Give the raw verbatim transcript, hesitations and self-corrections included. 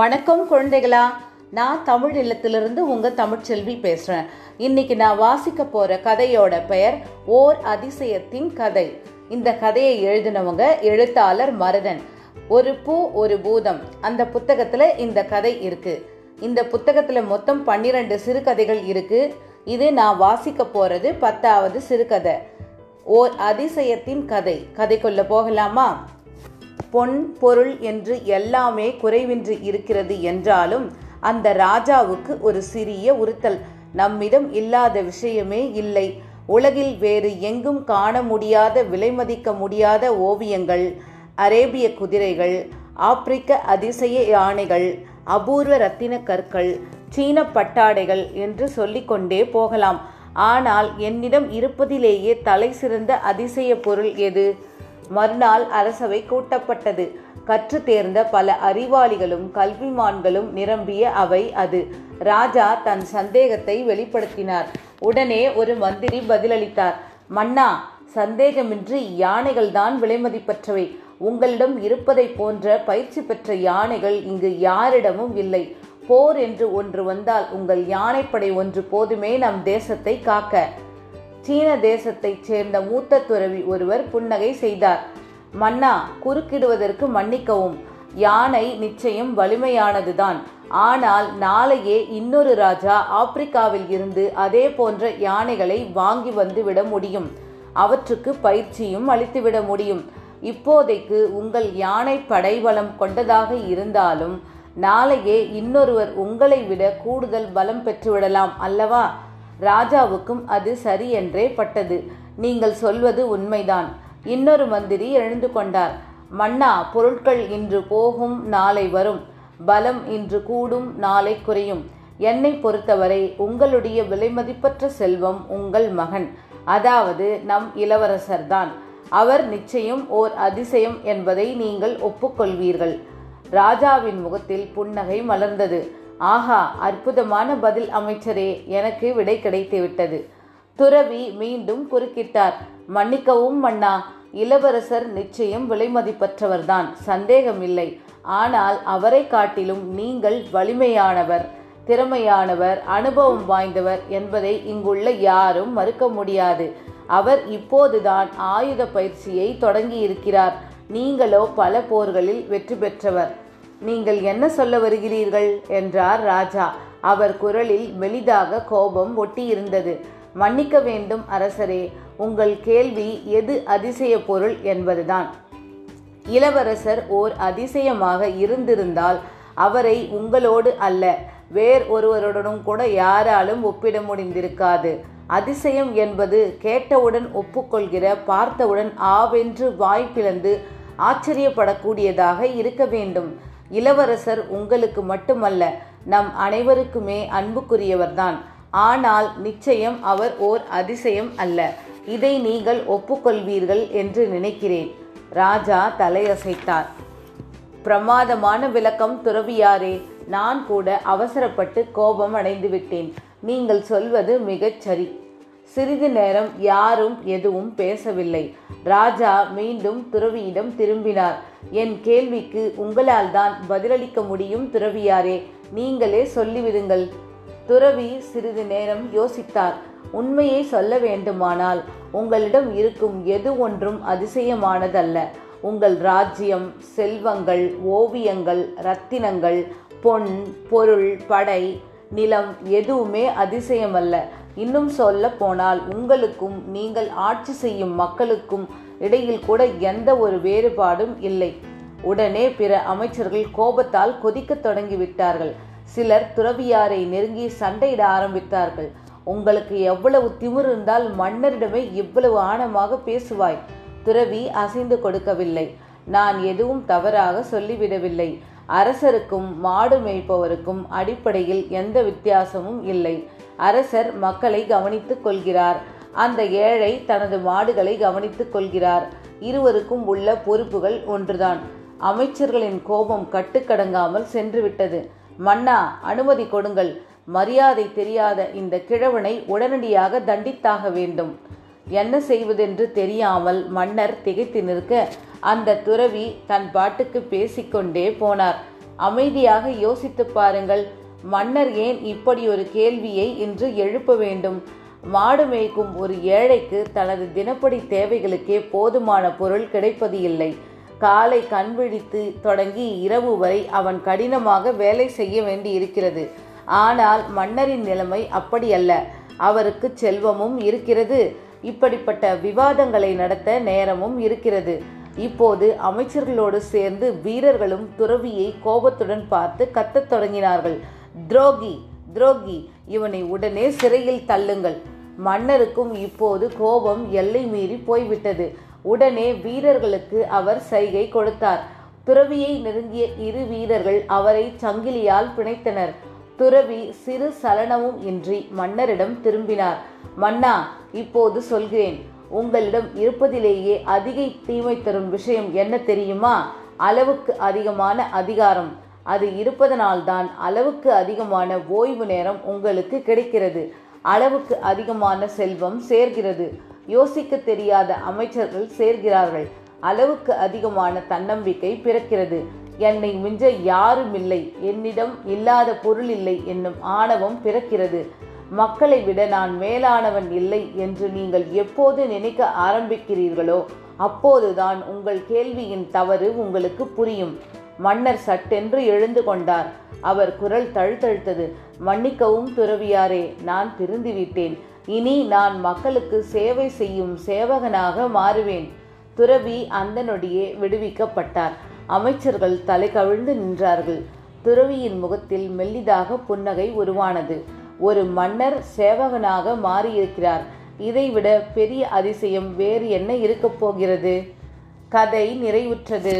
வணக்கம் குழந்தைகளா, நான் தமிழ் இல்லத்திலிருந்து உங்கள் தமிழ்ச்செல்வி பேசுகிறேன். இன்றைக்கி நான் வாசிக்க போகிற கதையோட பெயர் ஓர் அதிசயத்தின் கதை. இந்த கதையை எழுதினவங்க எழுத்தாளர் மருதன். ஒரு பூ ஒரு பூதம் அந்த புத்தகத்தில் இந்த கதை இருக்குது. இந்த புத்தகத்தில் மொத்தம் பன்னிரெண்டு சிறுகதைகள் இருக்குது. இது நான் வாசிக்க போகிறது பத்தாவது சிறுகதை, ஓர் அதிசயத்தின் கதை. கதைக்குள்ளே போகலாமா? பொன் பொருள் என்று எல்லாமே குறைவின்றி இருக்கிறது என்றாலும் அந்த ராஜாவுக்கு ஒரு சிறிய உறுத்தல். நம்மிடம் இல்லாத விஷயமே இல்லை. உலகில் வேறு எங்கும் காண முடியாத, விலைமதிக்க முடியாத ஓவியங்கள், அரேபிய குதிரைகள், ஆப்பிரிக்க அதிசய யானைகள், அபூர்வ ரத்தின கற்கள், சீன பட்டாடைகள் என்று சொல்லிக்கொண்டே போகலாம். ஆனால் என்னிடம் இருப்பதிலேயே தலை சிறந்த அதிசய பொருள் எது? மறுநாள் அரசவை கூட்டப்பட்டது. கற்று தேர்ந்த பல அறிவாளிகளும் கல்விமான்களும் நிரம்பிய அவை அது. ராஜா தன் சந்தேகத்தை வெளிப்படுத்தினார். உடனே ஒரு மந்திரி பதிலளித்தார். மன்னா, சந்தேகமின்றி யானைகள் தான் விலைமதிப்பற்றவை. உங்களிடம் இருப்பதை போன்ற பயிற்சி பெற்ற யானைகள் இங்கு யாரிடமும் இல்லை. போர் என்று ஒன்று வந்தால் உங்கள் யானைப்படை ஒன்று போதுமே நம் தேசத்தை காக்க. சீன தேசத்தைச் சேர்ந்த மூத்த துறவி ஒருவர் புன்னகை செய்தார். மன்னா, குறுக்கிடுவதற்கு மன்னிக்கவும். யானை நிச்சயம் வலிமையானதுதான். ஆனால் நாளையே இன்னொரு ராஜா ஆப்பிரிக்காவில் இருந்து அதே போன்ற யானைகளை வாங்கி வந்து விட முடியும். அவற்றுக்கு பயிற்சியும் அளித்துவிட முடியும். இப்போதைக்கு உங்கள் யானை படைபலம் கொண்டதாக இருந்தாலும் நாளையே இன்னொருவர் உங்களை விட கூடுதல் பலம் பெற்றுவிடலாம் அல்லவா? ராஜாவுக்கும் அது சரியென்றே பட்டது. நீங்கள் சொல்வது உண்மைதான். இன்னொரு மந்திரி எழுந்து கொண்டார். மன்னா, பொருட்கள் இன்று போகும், நாளை வரும். பலம் இன்று கூடும், நாளை குறையும். என்னை பொறுத்தவரை உங்களுடைய விலைமதிப்பற்ற செல்வம் உங்கள் மகன், அதாவது நம் இளவரசர்தான். அவர் நிச்சயம் ஓர் அதிசயம் என்பதை நீங்கள் ஒப்புக்கொள்வீர்கள். ராஜாவின் முகத்தில் புன்னகை மலர்ந்தது. ஆஹா, அற்புதமான பதில் அமைச்சரே, எனக்கு விடை கிடைத்து விட்டது. துறவி மீண்டும் குறுக்கிட்டார். மன்னிக்கவும் மன்னா, இளவரசர் நிச்சயம் விலைமதிப்பற்றவர்தான், சந்தேகமில்லை. ஆனால் அவரை காட்டிலும் நீங்கள் வலிமையானவர், திறமையானவர், அனுபவம் வாய்ந்தவர் என்பதை இங்குள்ள யாரும் மறுக்க முடியாது. அவர் இப்போதுதான் ஆயுத பயிற்சியை தொடங்கியிருக்கிறார். நீங்களோ பல போர்களில் வெற்றி பெற்றவர். நீங்கள் என்ன சொல்ல வருகிறீர்கள் என்றார் ராஜா. அவர் குரலில் மெலிதாக கோபம் ஒட்டியிருந்தது. மன்னிக்க வேண்டும் அரசரே, உங்கள் கேள்வி எது அதிசய பொருள் என்பதுதான். இளவரசர் ஓர் அதிசயமாக இருந்திருந்தால் அவரை உங்களோடு அல்ல, வேறு ஒருவருடனும் கூட யாராலும் ஒப்பிட முடிந்திருக்காது. அதிசயம் என்பது கேட்டவுடன் ஒப்புக்கொள்கிற, பார்த்தவுடன் ஆவென்று வாய்ப்பிழந்து ஆச்சரியப்படக்கூடியதாக இருக்க வேண்டும். இளவரசர் உங்களுக்கு மட்டுமல்ல, நம் அனைவருக்குமே அன்புக்குரியவர்தான். ஆனால் நிச்சயம் அவர் ஓர் அதிசயம் அல்ல. இதை நீங்கள் ஒப்புக்கொள்வீர்கள் என்று நினைக்கிறேன். ராஜா தலையசைத்தார். பிரமாதமான விளக்கம் துறவியாரே. நான் கூட அவசரப்பட்டு கோபம் அடைந்து விட்டேன். நீங்கள் சொல்வது மிகச் சரி. சிறிது நேரம் யாரும் எதுவும் பேசவில்லை. ராஜா மீண்டும் துறவியிடம் திரும்பினார். என் கேள்விக்கு உங்களால் தான் பதிலளிக்க முடியும் துறவியாரே, நீங்களே சொல்லிவிடுங்கள். துறவி சிறிது நேரம் யோசித்தார். உண்மையை சொல்ல வேண்டுமானால் உங்களிடம் இருக்கும் எது ஒன்றும் அதிசயமானதல்ல. உங்கள் ராஜ்யம், செல்வங்கள், ஓவியங்கள், இரத்தினங்கள், பொன், பொருள், படை, நிலம் எதுவுமே அதிசயமல்ல. இன்னும் சொல்ல போனால் உங்களுக்கும் நீங்கள் ஆட்சி செய்யும் மக்களுக்கும் இடையில் கூட எந்த ஒரு வேறுபாடும் இல்லை. உடனே பிற அமைச்சர்கள் கோபத்தால் கொதிக்க தொடங்கிவிட்டார்கள். சிலர் துறவியாரை நெருங்கி சண்டையிட ஆரம்பித்தார்கள். உங்களுக்கு எவ்வளவு திமிர் இருந்தால் மன்னரிடமே இவ்வளவு ஆணமாக பேசுவாய்? துறவி அசைந்து கொடுக்கவில்லை. நான் எதுவும் தவறாக சொல்லிவிடவில்லை. அரசருக்கும் மாடு மேய்ப்பவருக்கும் அடிப்படையில் எந்த வித்தியாசமும் இல்லை. அரசர் மக்களை கவனித்துக் கொள்கிறார், அந்த ஏழை தனது மாடுகளை கவனித்துக் கொள்கிறார். இருவருக்கும் உள்ள பொறுப்புகள் ஒன்றுதான். அமைச்சர்களின் கோபம் கட்டுக்கடங்காமல் சென்றுவிட்டது. மன்னா, அனுமதி கொடுங்கள். மரியாதை தெரியாத இந்த கிழவனை உடனடியாக தண்டித்தாக வேண்டும். என்ன செய்வதென்று தெரியாமல் மன்னர் திகைத்து நிற்க அந்த துறவி தன் பாட்டுக்கு பேசிக்கொண்டே போனார். அமைதியாக யோசித்து பாருங்கள். மன்னர் ஏன் இப்படி ஒரு கேள்வியை இன்று எழுப்ப வேண்டும்? மாடு மேய்க்கும் ஒரு ஏழைக்கு தனது தினப்படி தேவைகளுக்கே போதுமான பொருள் கிடைப்பது இல்லை. காலை கண்விழித்து தொடங்கி இரவு வரை அவன் கடினமாக வேலை செய்ய வேண்டியிருக்கிறது. ஆனால் மன்னரின் நிலைமை அப்படியல்ல. அவருக்கு செல்வமும் இருக்கிறது, இப்படிப்பட்ட விவாதங்களை நடத்த நேரமும் இருக்கிறது. இப்போது அமைச்சர்களோடு சேர்ந்து வீரர்களும் துறவியை கோபத்துடன் பார்த்து கத்தத் தொடங்கினார்கள். துரோகி, துரோகி, இவனை உடனே சிறையில் தள்ளுங்கள். மன்னருக்கும் இப்போது கோபம் எல்லை மீறி போய்விட்டது. உடனே வீரர்களுக்கு அவர் சைகை கொடுத்தார். துறவியை நெருங்கிய இரு வீரர்கள் அவரை சங்கிலியால் பிணைத்தனர். துறவி சிறு சலனமும் இன்றி மன்னரிடம் திரும்பினார். மன்னா, இப்போது சொல்கிறேன். உங்களிடம் இருப்பதிலேயே அதிக தீமை தரும் விஷயம் என்ன தெரியுமா? அளவுக்கு அதிகமான அதிகாரம். அது இருப்பதனால்தான் அளவுக்கு அதிகமான ஓய்வு நேரம் உங்களுக்கு கிடைக்கிறது. அளவுக்கு அதிகமான செல்வம் சேர்கிறது. யோசிக்க தெரியாத அமைச்சர்கள் சேர்கிறார்கள். அளவுக்கு அதிகமான தன்னம்பிக்கை பிறக்கிறது. என்னை மிஞ்ச யாரும் இல்லை, என்னிடம் இல்லாத பொருள் இல்லை என்னும் ஆணவம் பிறக்கிறது. மக்களை விட நான் மேலானவன் இல்லை என்று நீங்கள் எப்போது நினைக்க ஆரம்பிக்கிறீர்களோ அப்போதுதான் உங்கள் கேள்வியின் தவறு உங்களுக்கு புரியும். மன்னர் சட்டென்று எழுந்து கொண்டார். அவர் குரல் தழுத்தழுத்தது. மன்னிக்கவும் துறவியாரே, நான் திருந்திவிட்டேன். இனி நான் மக்களுக்கு சேவை செய்யும் சேவகனாக மாறுவேன். துறவி அந்த நொடியே விடுவிக்கப்பட்டார். அமைச்சர்கள் தலை கவிழ்ந்து நின்றார்கள். துறவியின் முகத்தில் மெல்லிதாக புன்னகை உருவானது. ஒரு மன்னர் சேவகனாக மாறியிருக்கிறார். இதைவிட பெரிய அதிசயம் வேறு என்ன இருக்கப் போகிறது? கதை நிறைவுற்றது.